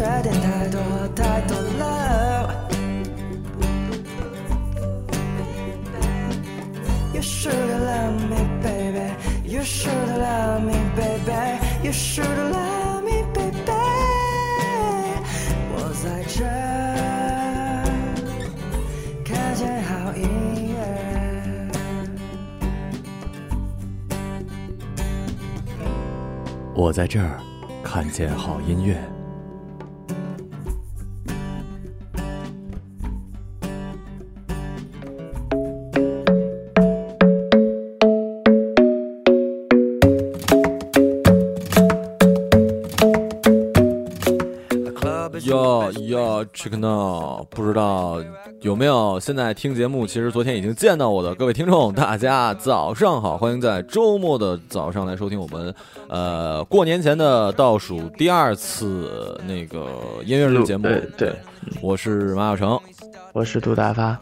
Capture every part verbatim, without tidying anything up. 缺点太多太多了，You should love me baby, You should love me baby, You should love me baby， 我在这看见好音乐，我在这儿看见好音乐。哟哟 ，Chickno， 不知道有没有现在听节目？其实昨天已经见到我的各位听众，大家早上好，欢迎在周末的早上来收听我们呃过年前的倒数第二次那个音乐日节目。对，对我是马小成，我是杜大发。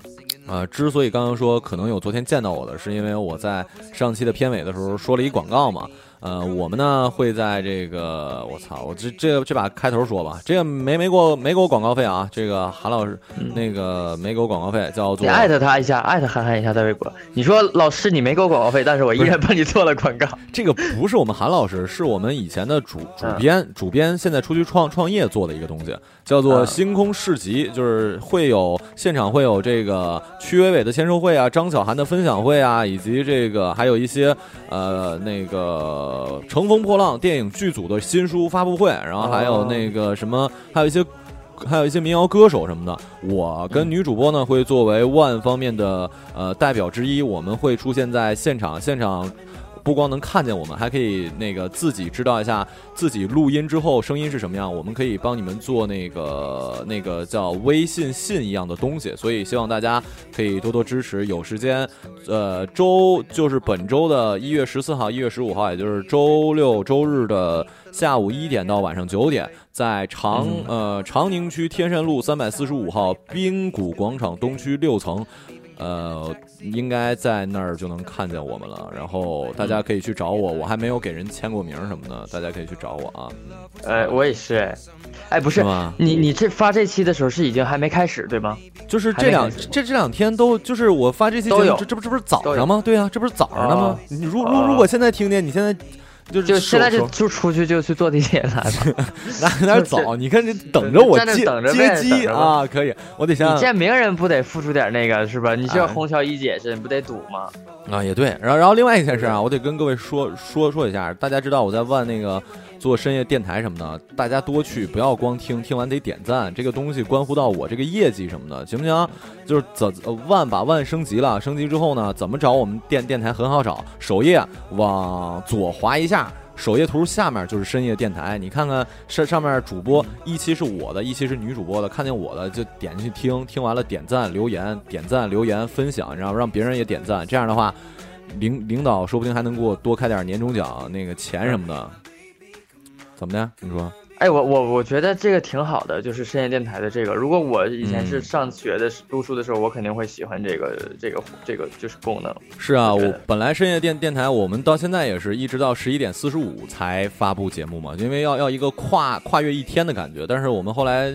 呃，之所以刚刚说可能有昨天见到我的，是因为我在上期的片尾的时候说了一广告嘛。呃，我们呢会在这个，我操，我这这这把开头说吧，这个没没给我没给我广告费啊，这个韩老师、嗯、那个没给我广告费，叫做你艾特他一下，艾特韩寒一下在微博，你说老师你没给我广告费，但是我依然帮你做了广告。这个不是我们韩老师，是我们以前的主主编、嗯、主编现在出去创创业做的一个东西，叫做星空市集，就是会有现场会有这个曲伟伟的签售会啊，张小涵的分享会啊，以及这个还有一些呃那个。呃，乘风破浪电影剧组的新书发布会，然后还有那个什么，还有一些，还有一些民谣歌手什么的。我跟女主播呢会作为万方面的呃代表之一，我们会出现在现场，现场。不光能看见我们，还可以那个自己知道一下自己录音之后声音是什么样，我们可以帮你们做那个那个叫微信信一样的东西，所以希望大家可以多多支持，有时间呃周就是本周的一月十四号一月十五号，也就是周六周日的下午一点到晚上九点，在长呃长宁区天山路三百四十五号滨谷广场东区六层，呃应该在那儿就能看见我们了，然后大家可以去找我，我还没有给人签过名什么的，大家可以去找我啊。哎，我也是，哎，不是你你这发这期的时候是已经还没开始对吗？就是这两这这两天都就是我发这期都有，这不这不是早上吗？对啊，这不是早上的吗？你如如如果现在听见，你现在。就, 就现在就就出去就去坐地铁来吧，哪有点早？你看这等着我接等着接机啊，可以，我得想想。你见名人不得付出点那个是吧？你像虹桥一姐是，你不得赌吗？啊，也对。然后然后另外一件事啊，我得跟各位说说说一下，大家知道我在问那个。做深夜电台什么的，大家多去，不要光听，听完得点赞，这个东西关乎到我这个业绩什么的，行不行？就是怎、呃、万把万升级了，升级之后呢，怎么找我们电电台很好找，首页往左滑一下。首页图下面就是深夜电台，你看看上上面主播一期是我的，一期是女主播的，看见我的就点进去听，听完了点赞留言，点赞留言分享，然后让别人也点赞，这样的话，领领导说不定还能给我多开点年终奖那个钱什么的。怎么的？你说？哎，我我我觉得这个挺好的，就是深夜电台的这个。如果我以前是上学的、嗯、读书的时候，我肯定会喜欢这个这个这个就是功能。是啊，我本来深夜电电台，我们到现在也是一直到十一点四十五才发布节目嘛，因为要要一个跨跨越一天的感觉。但是我们后来，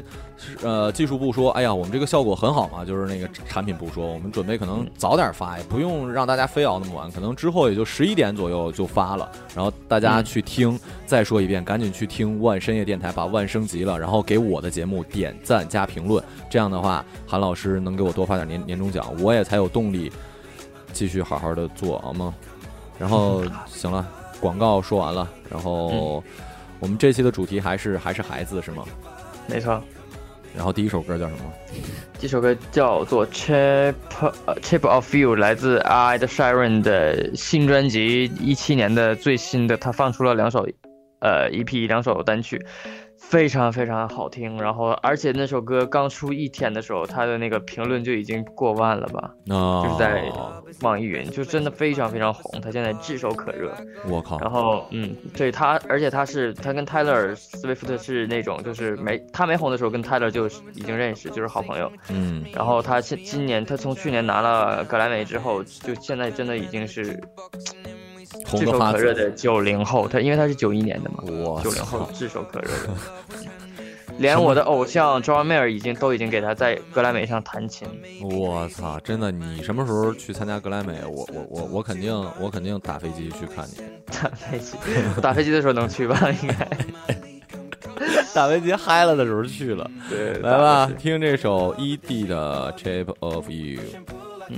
呃，技术部说，哎呀，我们这个效果很好嘛，就是那个产品部说，我们准备可能早点发，也不用让大家非熬那么晚，可能之后也就十一点左右就发了，然后大家去听。嗯、再说一遍，赶紧去听万深夜电台。电台把万升级了，然后给我的节目点赞加评论，这样的话韩老师能给我多发点年年终奖，我也才有动力继续好好的做好吗？然后行了，广告说完了，然后、嗯、我们这期的主题还是还是孩子是吗？没错。然后第一首歌叫什么？第一首歌叫做 Shape Shape of You， 来自 Ed Sheeran 的新专辑，一七年的最新的，他放出了两首。呃 E P 两首单曲非常非常好听，然后而且那首歌刚出一天的时候，他的那个评论就已经过万了吧、哦、就是在网易云就真的非常非常红，他现在炙手可热，我靠。然后嗯对他，而且他是他跟 Taylor Swift 是那种就是没他没红的时候跟 Taylor 就已经认识，就是好朋友。嗯，然后他现今年他从去年拿了格莱美之后，就现在真的已经是炙手可热的九零后，他因为他是九一年的嘛，九零后炙手可热的连我的偶像 John Mayer 已经都已经给他在格莱美上弹琴。我操，真的！你什么时候去参加格莱美？我我我我肯定我肯定打飞机去看你。打飞机，打飞机的时候能去吧？应该。打飞机嗨了的时候去了。对，来吧，听这首 E D 的 Shape of You。嗯。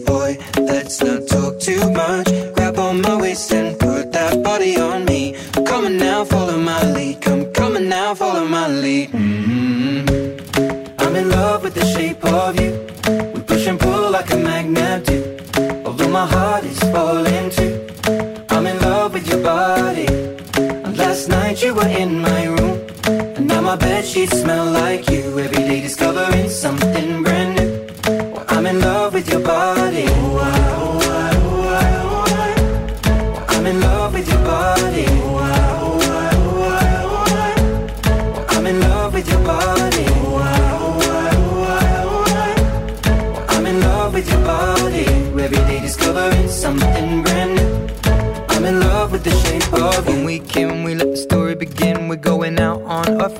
boy, let's not talk too much. Grab on my waist and put that body on me. I'm coming now, follow my lead. Come, coming now, follow my lead. Mm-hmm. I'm in love with the shape of you. We push and pull like a magnet do. Although my heart is falling too. I'm in love with your body. And last night you were in my room. And now my bedsheets smell like you. Every day discovering something brand new. I'm in love with your body. Oh, I, oh, I, oh, I, oh, I. I'm in love with your body. Oh, I, oh, I, oh, I, oh, I. I'm in love with your body. Oh, I, oh, I, oh, I, oh, I. I'm in love with your body. Every day discovering something brand new. I'm in love with the shape of you. When we can, we let the story begin. We're going out on our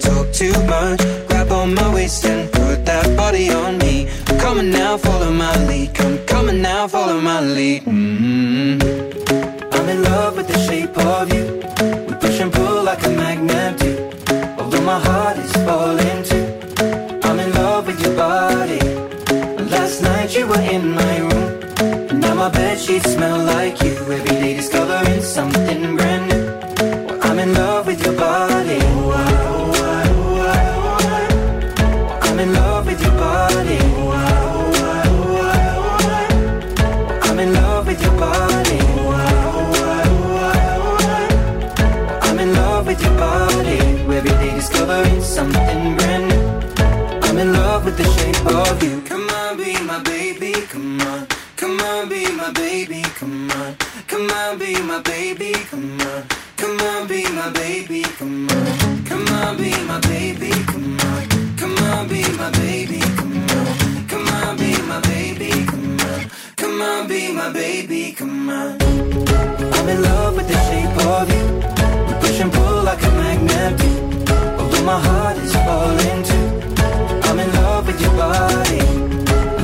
talk too much. Grab on my waist and put that body on me. I'm coming now, follow my lead. Come, coming now, follow my lead. Mm-hmm. I'm in love with the shape of you. We push and pull like a magnet do. Although my heart is falling too. I'm in love with your body. Last night you were in my room. And now my bedsheets smell like you. Every day discovering something brand new. I'm in love with your body. Oh, I, oh, I, oh, I, oh, I. I'm in love with your body. Oh, I, oh, I, oh, I, oh, I. I'm in love with your body. Oh, I, oh, I, oh, I, oh, I. I'm in love with your body. Every day discovering something brand new. I'm in love with the shape of you. Come on, be my baby, come on. Come on, be my baby, come on. Come on, be my baby, come on. Come on, be my baby, come on. Come on, be my baby, come on. Come on, be my baby, come on. Come on, be my baby, come on. Come on, be my baby, come on. I'm in love with the shape of you. We push and pull like a magnet do. Although my heart is falling too. I'm in love with your body.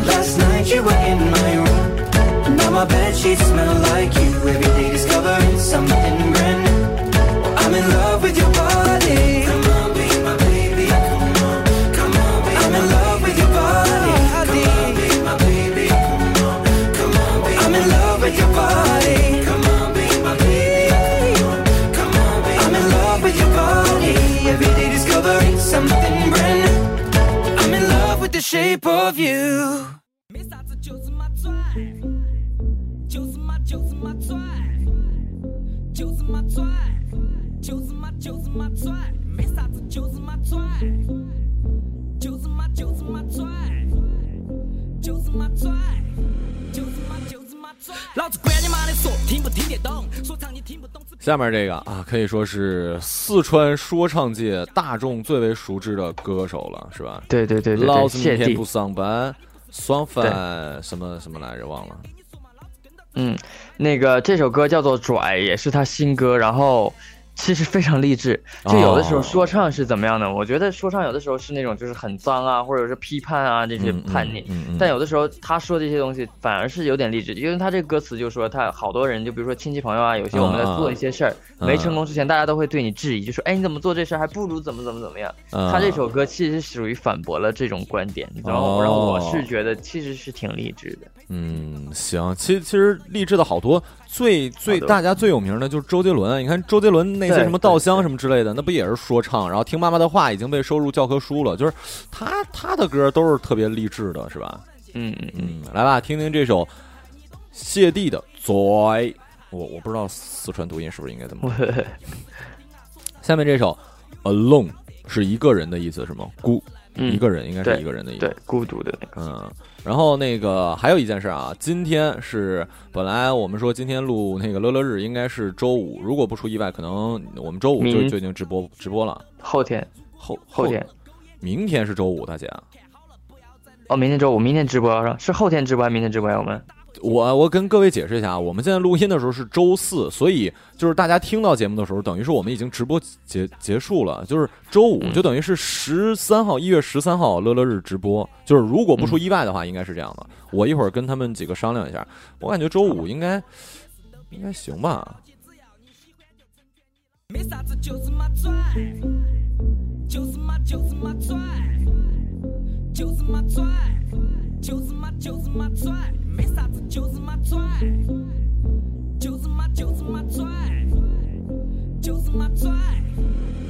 Last night you were in my room. Now my bedsheets smell like you. Every day discovering something brand new. I'm in love with your body. Come on, be my baby. Come on, come on, be I'm my in love baby. With your body. Come on, be my baby. Come on, come on, be I'm in love with your body. Come on, be my baby. Come on, be I'm in love with your body. Every day discovering something brand new. I'm in love with the shape of you. 没啥子就是嘛拽，就是嘛就是嘛拽，就是嘛拽。就是嘛就是嘛拽，没啥子就是嘛拽，就是嘛就是嘛拽，就是嘛拽，就是嘛就是嘛拽。老子管你妈的说听不听得懂，说唱你听不懂。下面这个啊，可以说是四川说唱界大众最为熟知的歌手了，是吧？对对对对对。老子明天不上班，爽翻什么什么来着？忘了。嗯，那个这首歌叫做《拽》，也是他新歌，然后。其实非常励志。就有的时候说唱是怎么样的，我觉得说唱有的时候是那种就是很脏啊，或者是批判啊这些叛逆，但有的时候他说这些东西反而是有点励志，因为他这个歌词就说他好多人就比如说亲戚朋友啊，有些我们在做一些事儿没成功之前，大家都会对你质疑，就说哎你怎么做这事还不如怎么怎么怎么样。他这首歌其实属于反驳了这种观点，然后然后我是觉得其实是挺励志的。嗯，行，其实其实励志的好多，最最大家最有名的就是周杰伦。你看周杰伦那些什么稻香什么之类的，那不也是说唱，然后听妈妈的话已经被收入教科书了，就是他他的歌都是特别励志的，是吧？嗯嗯嗯，来吧，听听这首谢帝的嘴。我我不知道四川读音是不是应该这么下面这首 Along 是一个人的意思是吗？孤、嗯、一个人，应该是一个人的意思， 对, 对，孤独的那个。嗯，然后那个还有一件事啊，今天是本来我们说今天录那个乐乐日应该是周五，如果不出意外可能我们周五就就已经直播直播了。后天后后天明天是周五大姐啊。哦，明天周五，明天直播是后天直播还是明天直播呀？我们我我跟各位解释一下，我们现在录音的时候是周四，所以就是大家听到节目的时候，等于是我们已经直播结结束了，就是周五，就等于是十三号，一月十三号乐乐日直播，就是如果不出意外的话，应该是这样的。我一会儿跟他们几个商量一下，我感觉周五应该应该行吧。没啥子就是嘛拽，就是嘛就是嘛拽，就是嘛拽，就是嘛就是嘛拽。没啥子就是嘛拽，就是嘛就是嘛拽，就是嘛拽，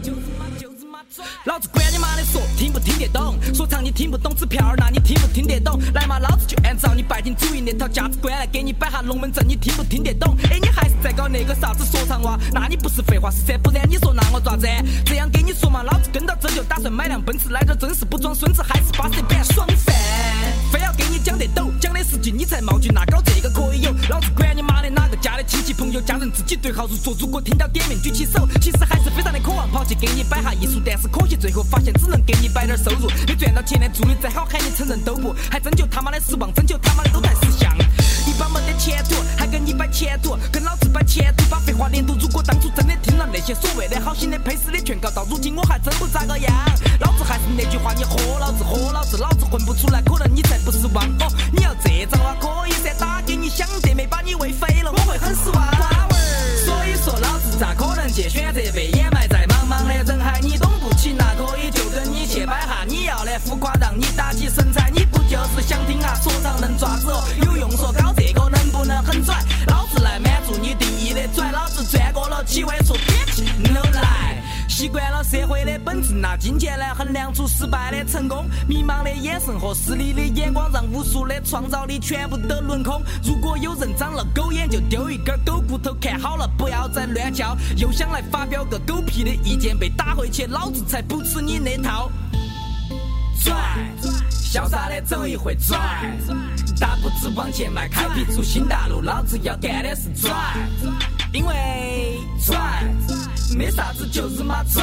就是嘛就是嘛拽。老子管你妈的说听不听得懂，说唱你听不懂，吃票儿那你听不听得懂？来嘛，老子就按照你拜金主义那套价值观来给你摆下龙门阵，你听不听得懂？哎，你还是在搞那个啥子说唱哇？那你不是废话是噻？不然你说那我咋子？这样给你说嘛，老子跟到这就打算买辆奔驰，来的真是不装孙子，还是把谁板双反？非要给你讲得懂，讲的事情你才毛巾拿高，这个可以有。老子管你妈的哪个家的亲戚朋友家人自己对号入座，如果听到点名举起手，其实还是非常的渴望跑去给你摆下艺术，但是可惜最后发现只能给你摆点收入。你赚到钱的做的再好，喊你承认都不，还真就他妈的失望，真就他妈的都太识相。一般没得前途，还跟你摆前途，跟老子摆前途，把废话连读。如果当初真的听了那些所谓的好心的陪死的劝告，到如今我还真不咋个样。老子还是那句话，你喝老子喝老子，老子混不出来，可能你才不失望。哦，你要这招啊，可以噻，打给你想得美，把你喂飞了，我会很失望。所以说，老子咋可能去选择被掩埋在茫茫的人海？你懂不起，那可以就跟你去摆哈。你要的浮夸，让你打起身材，你不就是想听啊？说唱能抓子哦，有用说高这个能不能很拽？老子来满足你定义的拽，老子转过了七位数 bitch no lie。习惯了社会的本质，拿金钱来衡量出失败的成功。迷茫的眼神和势利的眼光，让无数的创造力全部都轮空。如果有人长了狗眼，就丢一根狗骨头。看好了，不要再乱叫。又想来发表个狗屁的意见，被打回去，老子才不吃你那套。拽，潇洒的走一回拽，大步子往前迈，开辟出新大陆。老子要干的是拽，因为拽。没啥子就是嘛拽，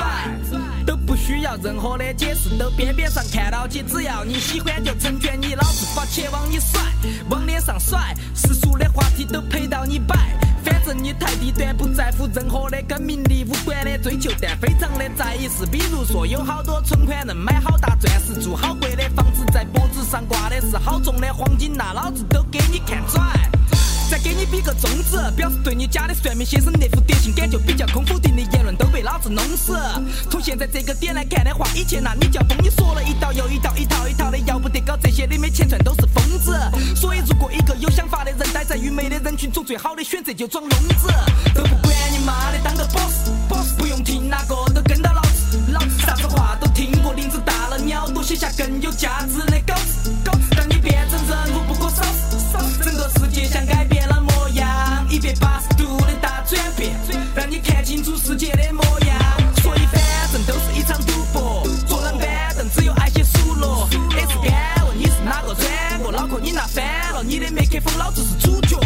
都不需要任何的解释，都边边上看到起，只要你喜欢就成全你，老子把钱往你甩，往脸上甩，世俗的话题都陪到你摆，反正你太低端，不在乎任何的跟名利无关的追求，但非常的在意是，比如说有好多存款能买好大钻石，住好贵的房子，在脖子上挂的是好重的黄金，那老子都给你看拽。再给你比个中指，表示对你家的算命先生那副典型感就比较空否定的言论都被老子弄死。从现在这个点来看的话，以前那你叫疯，你说了一道又一道，一套一套的要不得搞，这些里面钱串都是疯子。所以如果一个有想法的人待在愚昧的人群中，最好的选择就装聋子，都不管你妈的当个 boss boss， 不用听哪个都跟到老子，老子啥子话都听过，林子大了鸟多，写下更有价值的稿子稿子，当你变成人物不过少少，整个世界想改变了模样，一百八十度的大转变，让你看清楚世界的模样。所以反正都是一场赌博，坐冷板凳只有挨些数落。也是敢问你是哪个转过，脑壳你拿反了，你的麦克风老子是主角。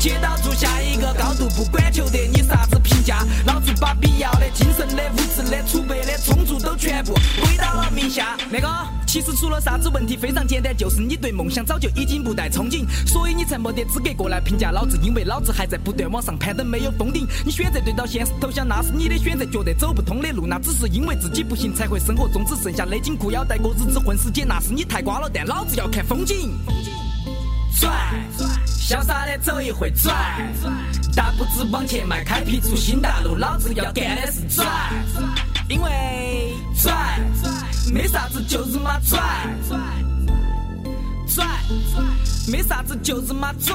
接到住下一个高度，不管求得你啥子评价，老子把必要的精神的、物质的、储备的、充足都全部归到了名下。那个。其实出了啥子问题非常简单，就是你对梦想早就已经不带憧憬，所以你才没得资格过来评价老子，因为老子还在不断往上攀登，没有封顶。你选择对到现实投降，那是你的选择；觉得走不通的路，那只是因为自己不行，才会生活中只剩下勒紧裤腰带过日子混世界，那是你太瓜了。但老子要看风景，拽，潇洒的走一回拽，大步子往前迈，开辟出新大陆。老子要干的是拽，因为拽没啥子就是嘛拽，拽没啥子就是嘛拽。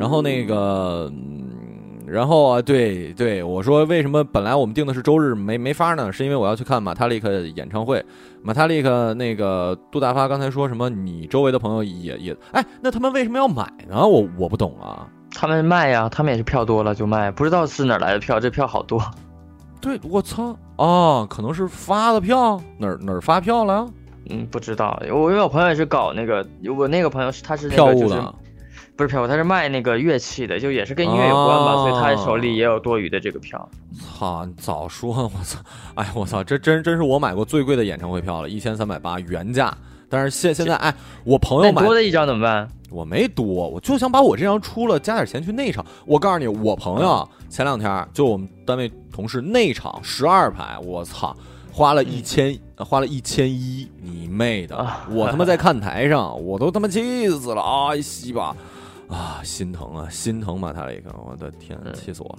然后那个，然后啊，对对，我说为什么本来我们定的是周日没没发呢？是因为我要去看马塔利克演唱会。马塔利克那个杜大发刚才说什么？你周围的朋友也也哎，那他们为什么要买呢？我我不懂啊。他们卖呀，他们也是票多了就卖，不知道是哪来的票，这票好多。对，我操啊，可能是发的票，哪儿哪儿发票了？嗯，不知道，我因为我朋友也是搞那个，我那个朋友是他是、那个、票务的。不是票，他是卖那个乐器的，就也是跟音乐有关吧，啊、所以他手里也有多余的这个票。操，早说！我操，哎，我操，这真真是我买过最贵的演唱会票了，一千三百八原价。但是现现在，哎，我朋友买多的一张怎么办？我没多，我就想把我这张出了，加点钱去内场。我告诉你，我朋友前两天就我们单位同事内场十二排，我操，花了一千。嗯花了一千一，你妹的！我他妈在看台上，我都他妈气死了啊！西吧，啊，心疼啊，心疼马塔利克，我的天，气死我了！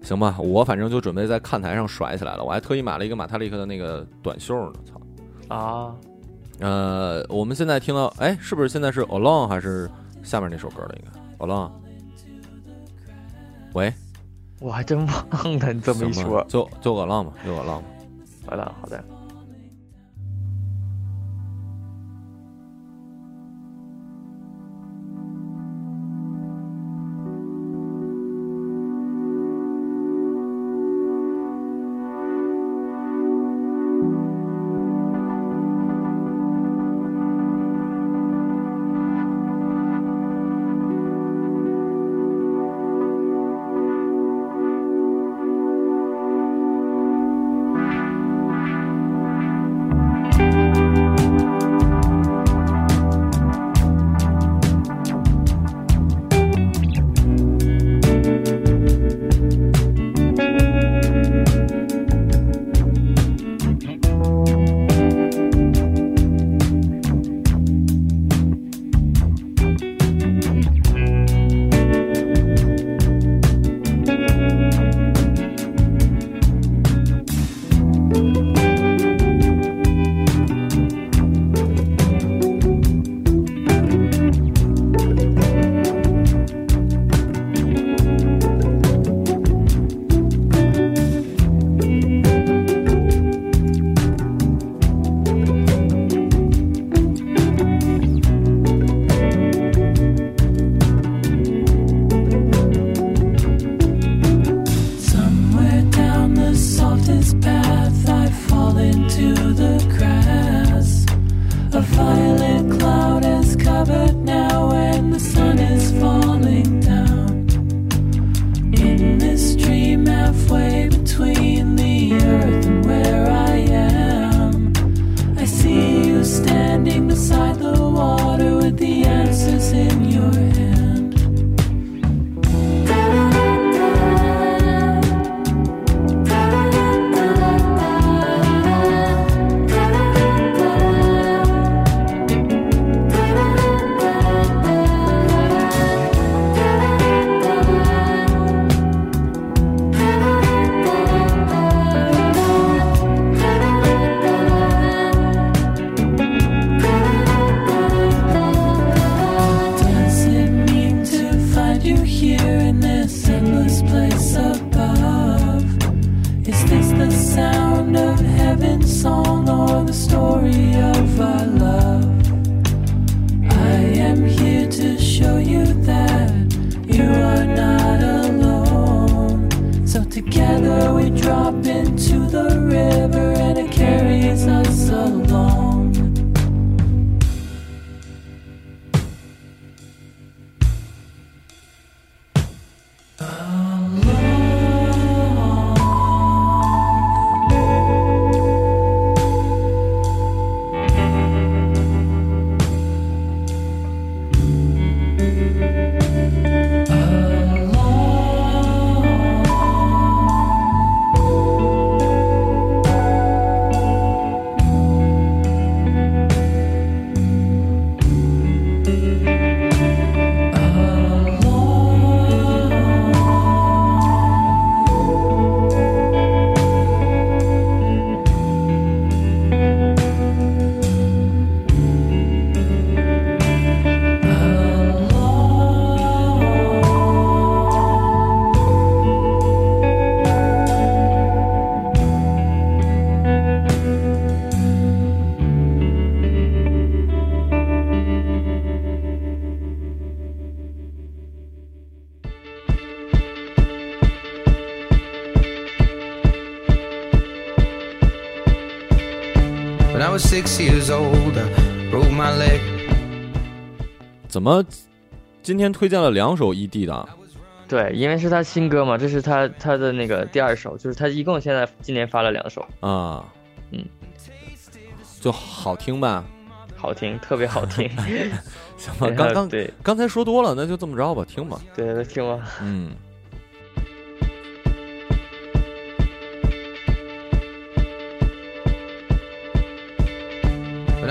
行吧，我反正就准备在看台上甩起来了，我还特意买了一个马塔利克的那个短袖呢，操！啊，呃，我们现在听到，哎，是不是现在是 Along 还是下面那首歌了？应该 Along。喂，我还真忘了你这么一说，就就 Along 吧，就 Along 吧，好的，好的。into the river and it carries us along. Six years old, I broke my leg. 怎么今天推荐了两首 E D 的？对，因为是他新歌嘛，这是他他的那个第二首，就是他一共现在今年发了两首啊，嗯，就好听吧，好听，特别好听。行吧，刚刚对，刚才说多了，那就这么着吧，听吧，对，听吧，嗯。When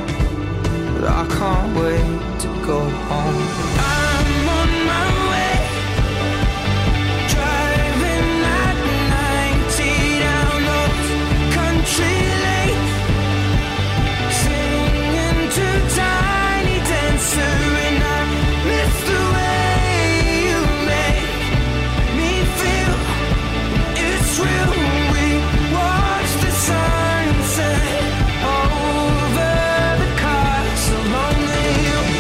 but I can't wait to go home. I'm on my way, driving at ninety down those country lanes, singing to time.And I miss the way you make me feel. It's real. We watch the sunset over the castle on the hill.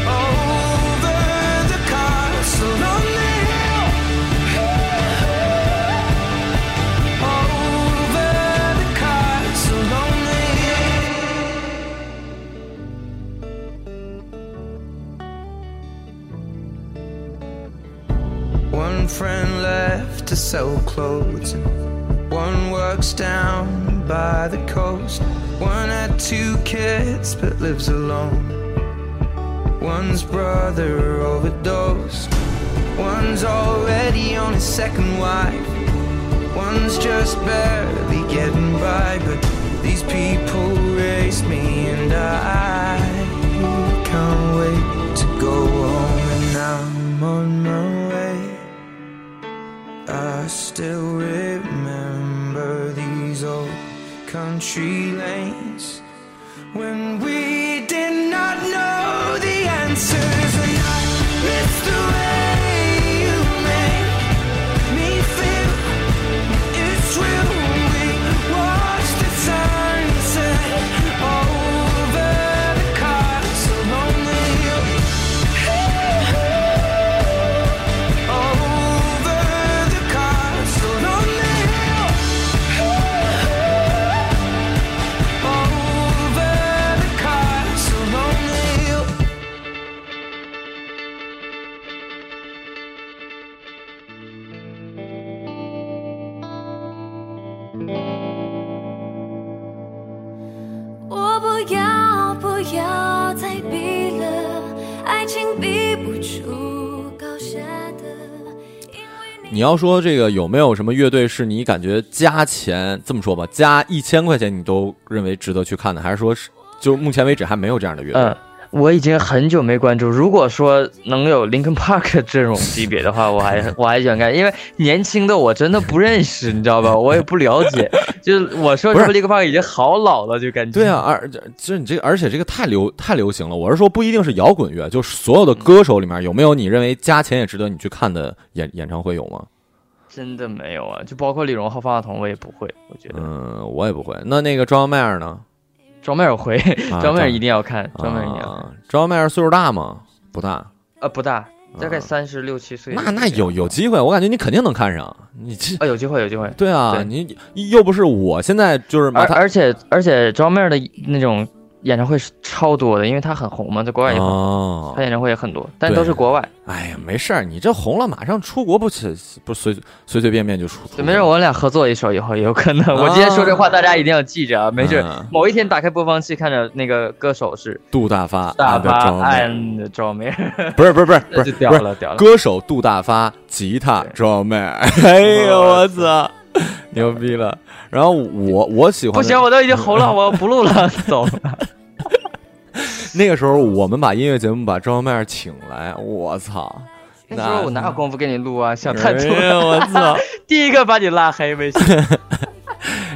Over the castle on the hill. Over the castle on the hill.One friend left to sell clothes, one works down by the coast. One had two kids but lives alone, one's brother overdosed. One's already on his second wife, one's just barely getting by. But these people race me and I can't wait to go home. And I'm on my way. I still remember these old country lanes when we did not know the answers. And I missed the way you made me feel. It's when we watched the sunset over the cars along the hill, over the cars along the hill.你要说这个有没有什么乐队是你感觉加钱，这么说吧，加一千块钱你都认为值得去看的，还是说是就目前为止还没有这样的乐队？嗯，我已经很久没关注，如果说能有 Linkin Park 这种级别的话，我还我还想看，因为年轻的我真的不认识，你知道吧？我也不了解，就是我说这 Linkin Park 已经好老了，就感觉对啊，而就是你这而且这个太流太流行了。我是说不一定是摇滚乐，就是所有的歌手里面有没有你认为加钱也值得你去看的演演唱会有吗？真的没有啊，就包括李荣浩、方大同，我也不会，我觉得嗯，我也不会。那那个 John Mayer 呢？John Mayer 回 John Mayer 一定要看 John Mayer 一定要看 John Mayer 岁数大吗？不大呃不大，大概三十六七岁。那那有有机会，我感觉你肯定能看上。你这啊有机会有机会。对啊，对你又不是我现在就是而而且而且 John Mayer 的那种演唱会是超多的，因为他很红嘛，在国外也很红、哦、他演唱会也很多，但都是国外。哎呀，没事儿，你这红了，马上出国不起不随随随便便就出国。没事，我们俩合作一首以后也有可能。啊、我今天说这话，大家一定要记着啊！没事，啊、某一天打开播放器，看着那个歌手是杜大发，大发 and John Mayer， 不是不是不是不是掉了掉了，歌手杜大发，吉他 John Mayer， 哎呦我操！牛逼了，然后我我喜欢不行，我都已经红了，我不录了，走了。那个时候我们把音乐节目把张麦请来，我操！那时候我哪有功夫给你录啊，想太多了，我操！第一个把你拉黑微信。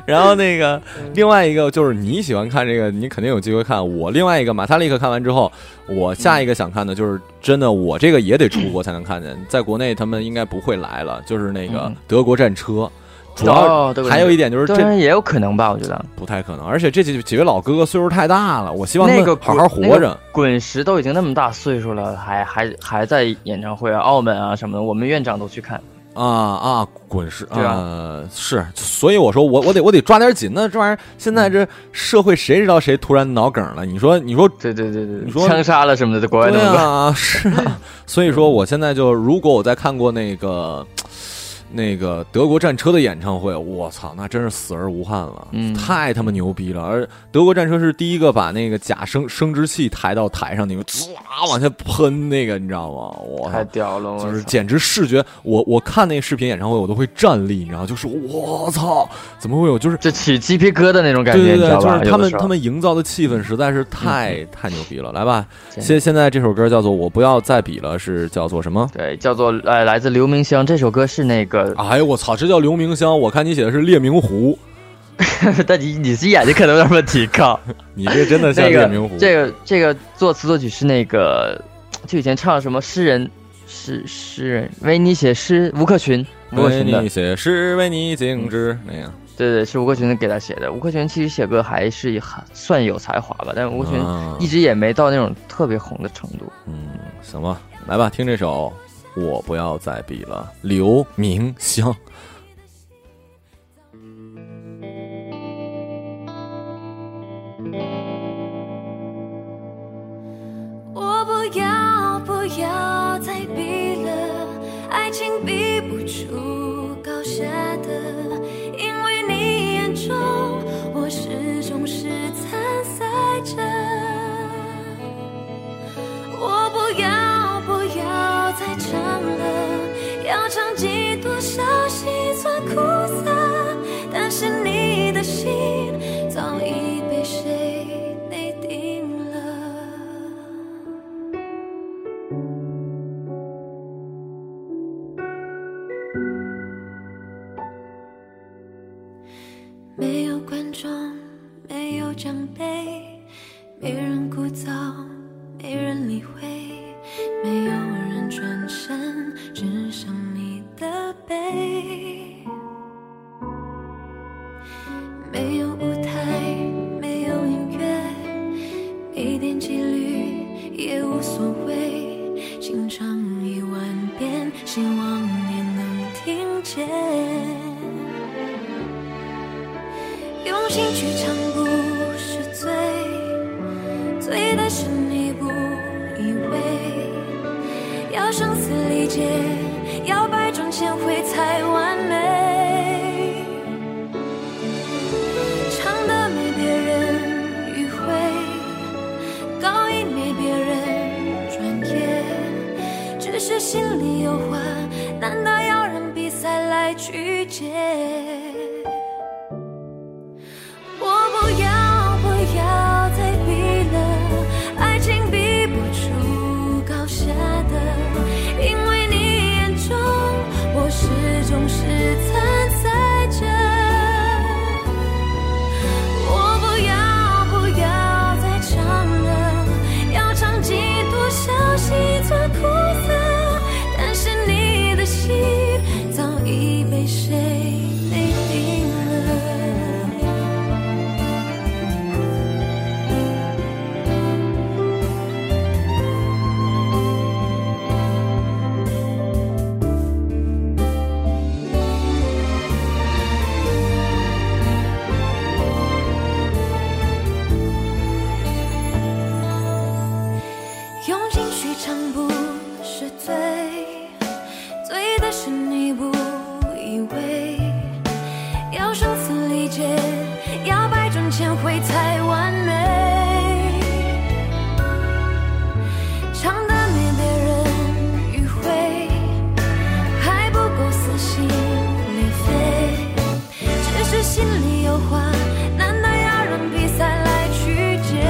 然后那个另外一个就是你喜欢看这个，你肯定有机会看。我另外一个马塔利克看完之后，我下一个想看的就是真的，我这个也得出国才能看见，在国内他们应该不会来了。就是那个德国战车。主要还有一点就是，这当然也有可能吧，我觉得不太可能。而且这几几位老哥哥岁数太大了，我希望他们好好活着。那个、滚石都已经那么大岁数了，还还还在演唱会啊、澳门啊什么的，我们院长都去看啊啊！滚石啊、呃，是，所以我说我我得我得抓点紧。那这玩意儿现在这社会谁知道谁突然脑梗了？你说你说对对对对，你说枪杀了什么的，国外那么多啊是啊。所以说我现在就如果我在看过那个。那个德国战车的演唱会，我操，那真是死而无憾了，嗯、太他妈牛逼了！而德国战车是第一个把那个假生生殖器抬到台上，那个唰往下喷，那个你知道吗？我太屌了，就是简直视觉，我我看那视频演唱会，我都会站立，你知道，就是我操，怎么会有就是这起鸡皮疙瘩那种感觉？对对对，就是他们他们营造的气氛实在是太、嗯、太牛逼了。来吧，现现在这首歌叫做《我不要再比了》，是叫做什么？对，叫做呃，来自刘明湘，这首歌是那个。哎呦我操，这叫刘明湘，我看你写的是列明湖。但你你是眼睛可能有点问题，靠你这真的像列明湖、那个、这个这个作词作曲是那个就以前唱什么诗人诗诗人为你写诗吴克群，吴克群的为你写诗为你静止、嗯、那样，对对，是吴克群给他写的。吴克群其实写歌还是算有才华吧，但是吴克群一直也没到那种特别红的程度。嗯，行吧，来吧，听这首我不要再比了，刘明湘。我不要不要再比了，爱情比不出高下的，因为你眼中我始终是参赛者。我不要不要再唱了。悲，没人鼓噪，没人理会，没有人转身，只剩你的背。没有舞台，没有音乐，没点几率也无所谓，情唱一万遍，希望你能听见。用心去唱不是醉，醉的是你不以为，要声嘶力竭，要百转千回才完美。是心里有话，难道要让比赛来曲解？我不要不要再比了，爱情比不出高下的，因为你眼中我始终是参赛者。我不要不要再唱了，要唱几多消息做苦涩，早已被谁内定了。用情绪唱不是罪，醉的是你不以为，要声嘶力竭，要百转千回才完美。唱得没别人迂回，还不够撕心裂肺，只是心里有话，难道要让比赛来曲解？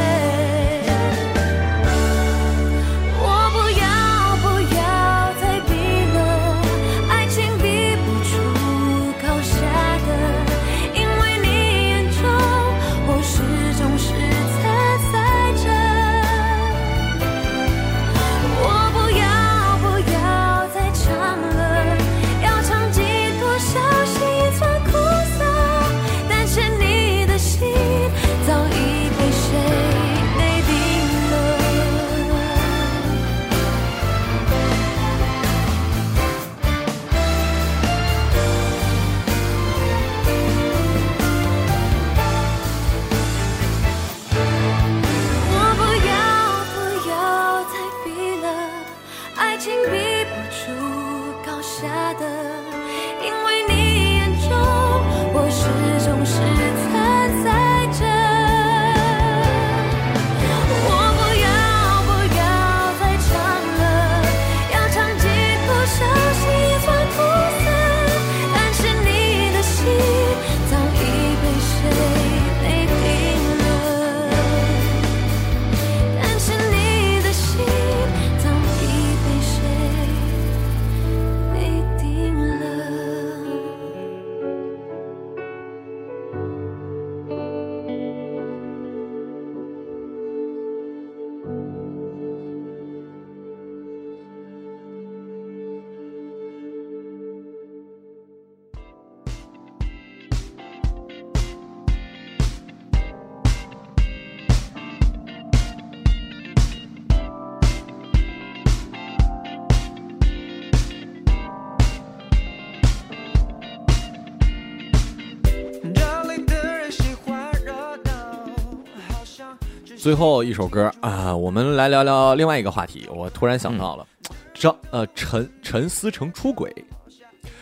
最后一首歌啊、呃，我们来聊聊另外一个话题。我突然想到了，张、嗯、呃陈陈思诚出轨。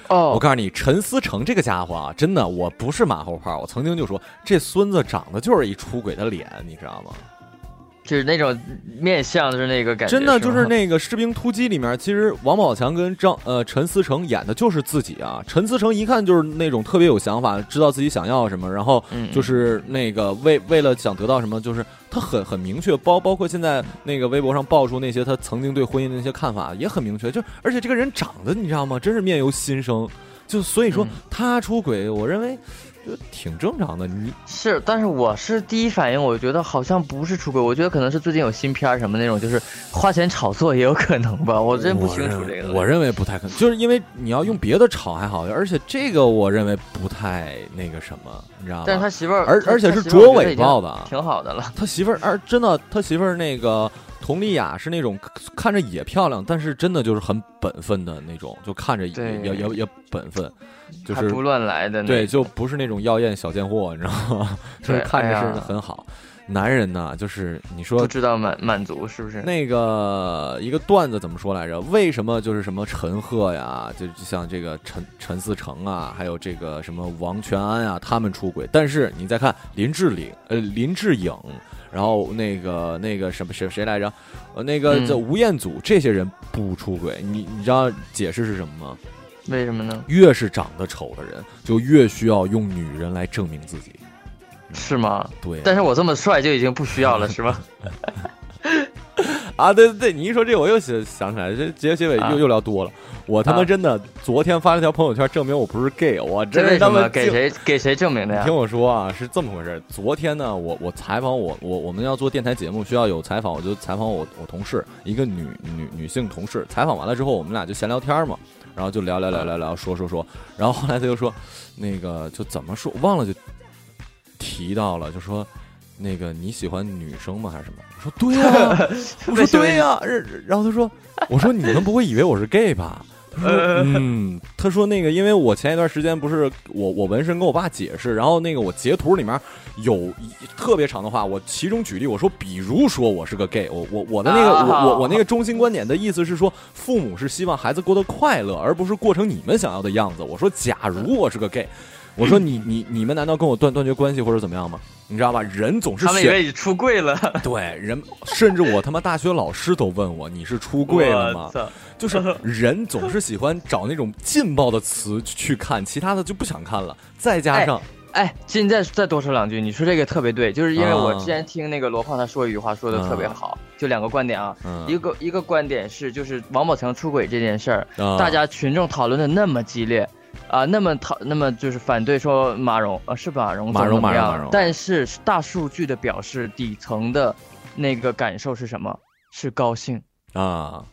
哦，我告诉你，陈思诚这个家伙啊，真的，我不是马后炮，我曾经就说这孙子长得就是一出轨的脸，你知道吗？就是那种面相，就是那个感觉。真的就是那个《士兵突击》里面，其实王宝强跟张呃陈思诚演的就是自己啊。陈思诚一看就是那种特别有想法，知道自己想要什么，然后就是那个为为了想得到什么，就是他很很明确，包包括现在那个微博上爆出那些他曾经对婚姻的那些看法也很明确，就而且这个人长得你知道吗？真是面由心生，就所以说他出轨，我认为觉得挺正常的。你是，但是我是第一反应，我觉得好像不是出轨，我觉得可能是最近有新片什么那种，就是花钱炒作也有可能吧。我真不清楚这个。我 认, 我认为不太可能，就是因为你要用别的炒还好，而且这个我认为不太那个什么，你知道吗？但是他媳妇儿，而而且是卓伟报的，挺好的了。他媳妇儿，而真的，他媳妇儿那个。佟丽娅是那种看着也漂亮，但是真的就是很本分的那种，就看着也也也也本分，就是还不乱来的、那个。对，就不是那种妖艳小贱货，你知道吗？就是看着是很好。哎、男人呢，就是你说不知道满满足是不是？那个一个段子怎么说来着？为什么就是什么陈赫呀，就像这个陈陈思诚啊，还有这个什么王全安啊，他们出轨，但是你再看林志玲，呃，林志颖。然后那个那个什么谁谁来着，呃，那个叫吴彦祖，这些人不出轨，你你知道解释是什么吗？为什么呢？越是长得丑的人，就越需要用女人来证明自己，是吗？对、啊。但是我这么帅就已经不需要了，是吗？啊，对对对，你一说这我又想起来，这结结尾又、啊、又聊多了。我他妈真的、啊、昨天发了条朋友圈证明我不是 gay， 我真是他妈给谁给谁证明的呀？听我说啊，是这么回事。昨天呢，我我采访我我我们要做电台节目需要有采访，我就采访我我同事一个女女女性同事，采访完了之后我们俩就闲聊天嘛，然后就聊聊聊聊聊说说说，然后后来他就说那个就怎么说忘了就提到了，就说。那个你喜欢女生吗还是什么？我说对呀，我说对呀、啊。然后他说，我说你们不会以为我是 gay 吧？他说嗯，他说那个，因为我前一段时间不是我我纹身跟我爸解释，然后那个我截图里面有特别长的话，我其中举例我说，比如说我是个 gay， 我我我的那个、啊、我我我那个中心观点的意思是说，父母是希望孩子过得快乐，而不是过成你们想要的样子。我说假如我是个 gay。我说你你你们难道跟我断断绝关系或者怎么样吗？你知道吧？人总是他们以为你出柜了，对人，甚至我他妈大学老师都问我你是出柜了吗？就是人总是喜欢找那种劲爆的词去看，其他的就不想看了。再加上，哎，现在再多说两句，你说这个特别对，就是因为我之前听那个罗胖他说一句话说的特别好，嗯、就两个观点啊，嗯、一个一个观点是就是王宝强出轨这件事儿、嗯，大家群众讨论的那么激烈。啊，那么讨，那么就是反对说马蓉，呃、啊，是马蓉，马蓉，马蓉，马蓉。但是大数据的表示，底层的那个感受是什么？是高兴啊，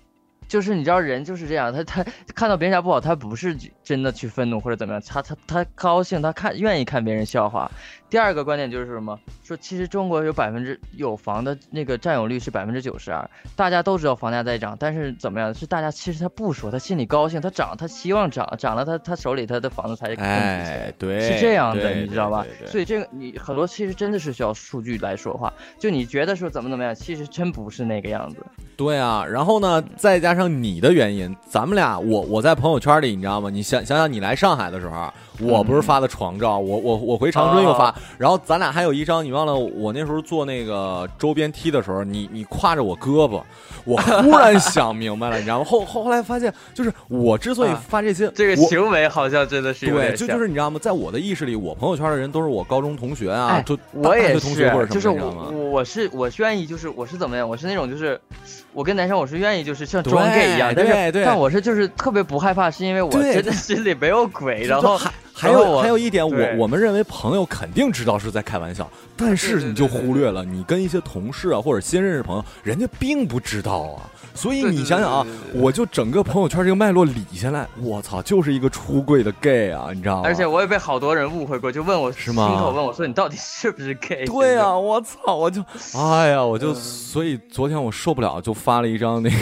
就是你知道人就是这样，他他看到别人家不好，他不是真的去愤怒或者怎么样，他他他高兴，他看愿意看别人笑话。第二个观点就是什么？说其实中国有百分之有房的那个占有率是百分之九十二，大家都知道房价在涨，但是怎么样？是大家其实他不说，他心里高兴，他涨，他希望涨，涨了他他手里他的房子才更值钱，哎，对，是这样的，你知道吧？所以这个你很多其实真的是需要数据来说话，就你觉得说怎么怎么样，其实真不是那个样子。对啊，然后呢，再加上你的原因，咱们俩我我在朋友圈里，你知道吗？你想想想，你来上海的时候，我不是发的床照，我我我回长春又发。哦，然后咱俩还有一张，你忘了我那时候做那个周边T的时候，你你挎着我胳膊，我忽然想明白了，你知道吗？后后后来发现，就是我之所以发这些，啊、这个行为好像真的是对，就就是你知道吗？在我的意识里，我朋友圈的人都是我高中同学啊，哎、就我也是，就是我我是我愿意，就是我是怎么样？我是那种就是我跟男生我是愿意就是像装 gay 一样，但是但我是就是特别不害怕，是因为我真的心里没有鬼，然后。还有还有一点，我我们认为朋友肯定知道是在开玩笑，但是你就忽略了，你跟一些同事啊或者新认识朋友，人家并不知道啊。所以你想想啊，我就整个朋友圈这个脉络理下来，我操，就是一个出柜的 gay 啊，你知道吗？而且我也被好多人误会过，就问我是吗？亲口问我说你到底是不是 gay？ 对啊，我操，我就，哎呀，我就，所以昨天我受不了，就发了一张那个，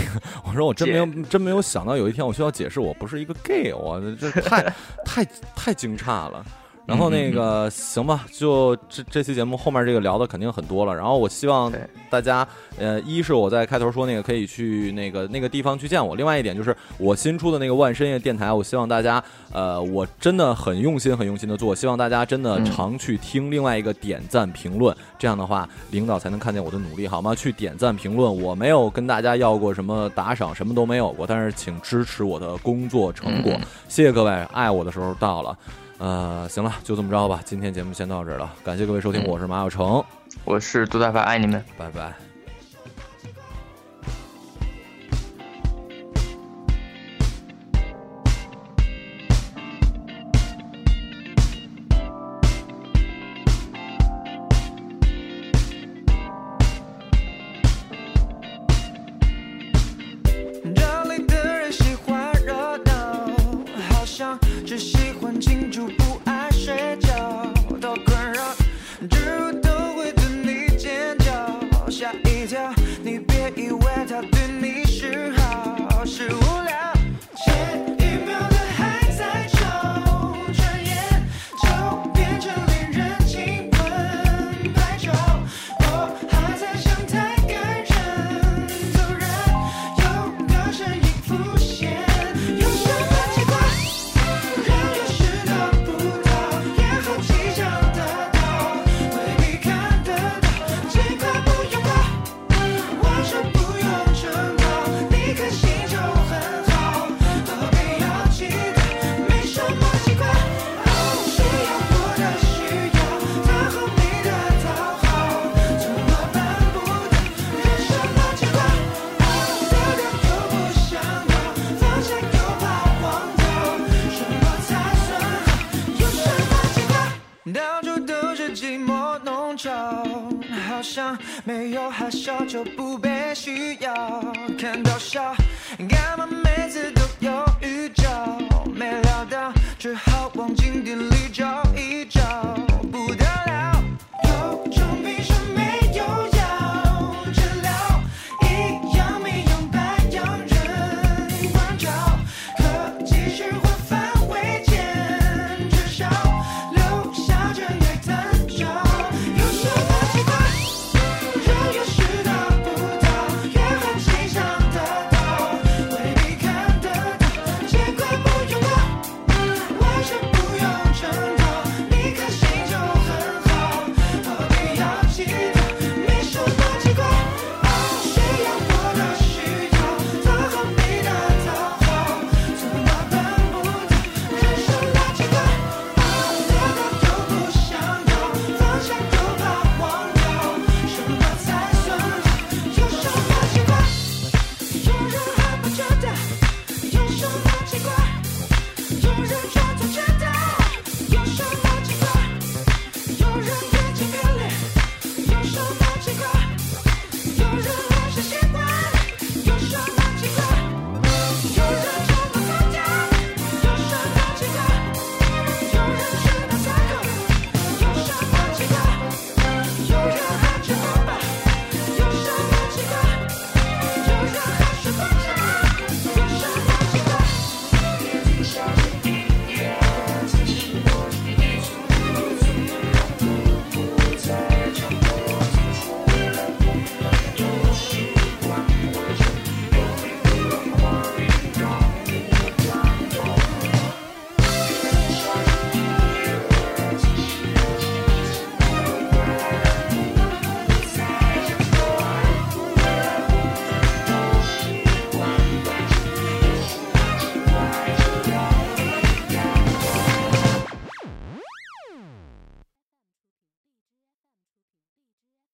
我说我真没有真没有想到有一天我需要解释我不是一个 gay， 我这太太太惊诧了。然后那个行吧，就这这期节目后面这个聊的肯定很多了。然后我希望大家，呃，一是我在开头说那个可以去那个那个地方去见我。另外一点就是我新出的那个万深夜电台，我希望大家，呃，我真的很用心很用心的做，希望大家真的常去听。另外一个点赞评论，这样的话领导才能看见我的努力，好吗？去点赞评论，我没有跟大家要过什么打赏，什么都没有过，但是请支持我的工作成果，谢谢各位，爱我的时候到了。呃，行了，就这么着吧，今天节目先到这儿了，感谢各位收听，我是马小成，我是杜大发，爱你们，拜拜。想，没有害羞就不被需要，看到笑干嘛没自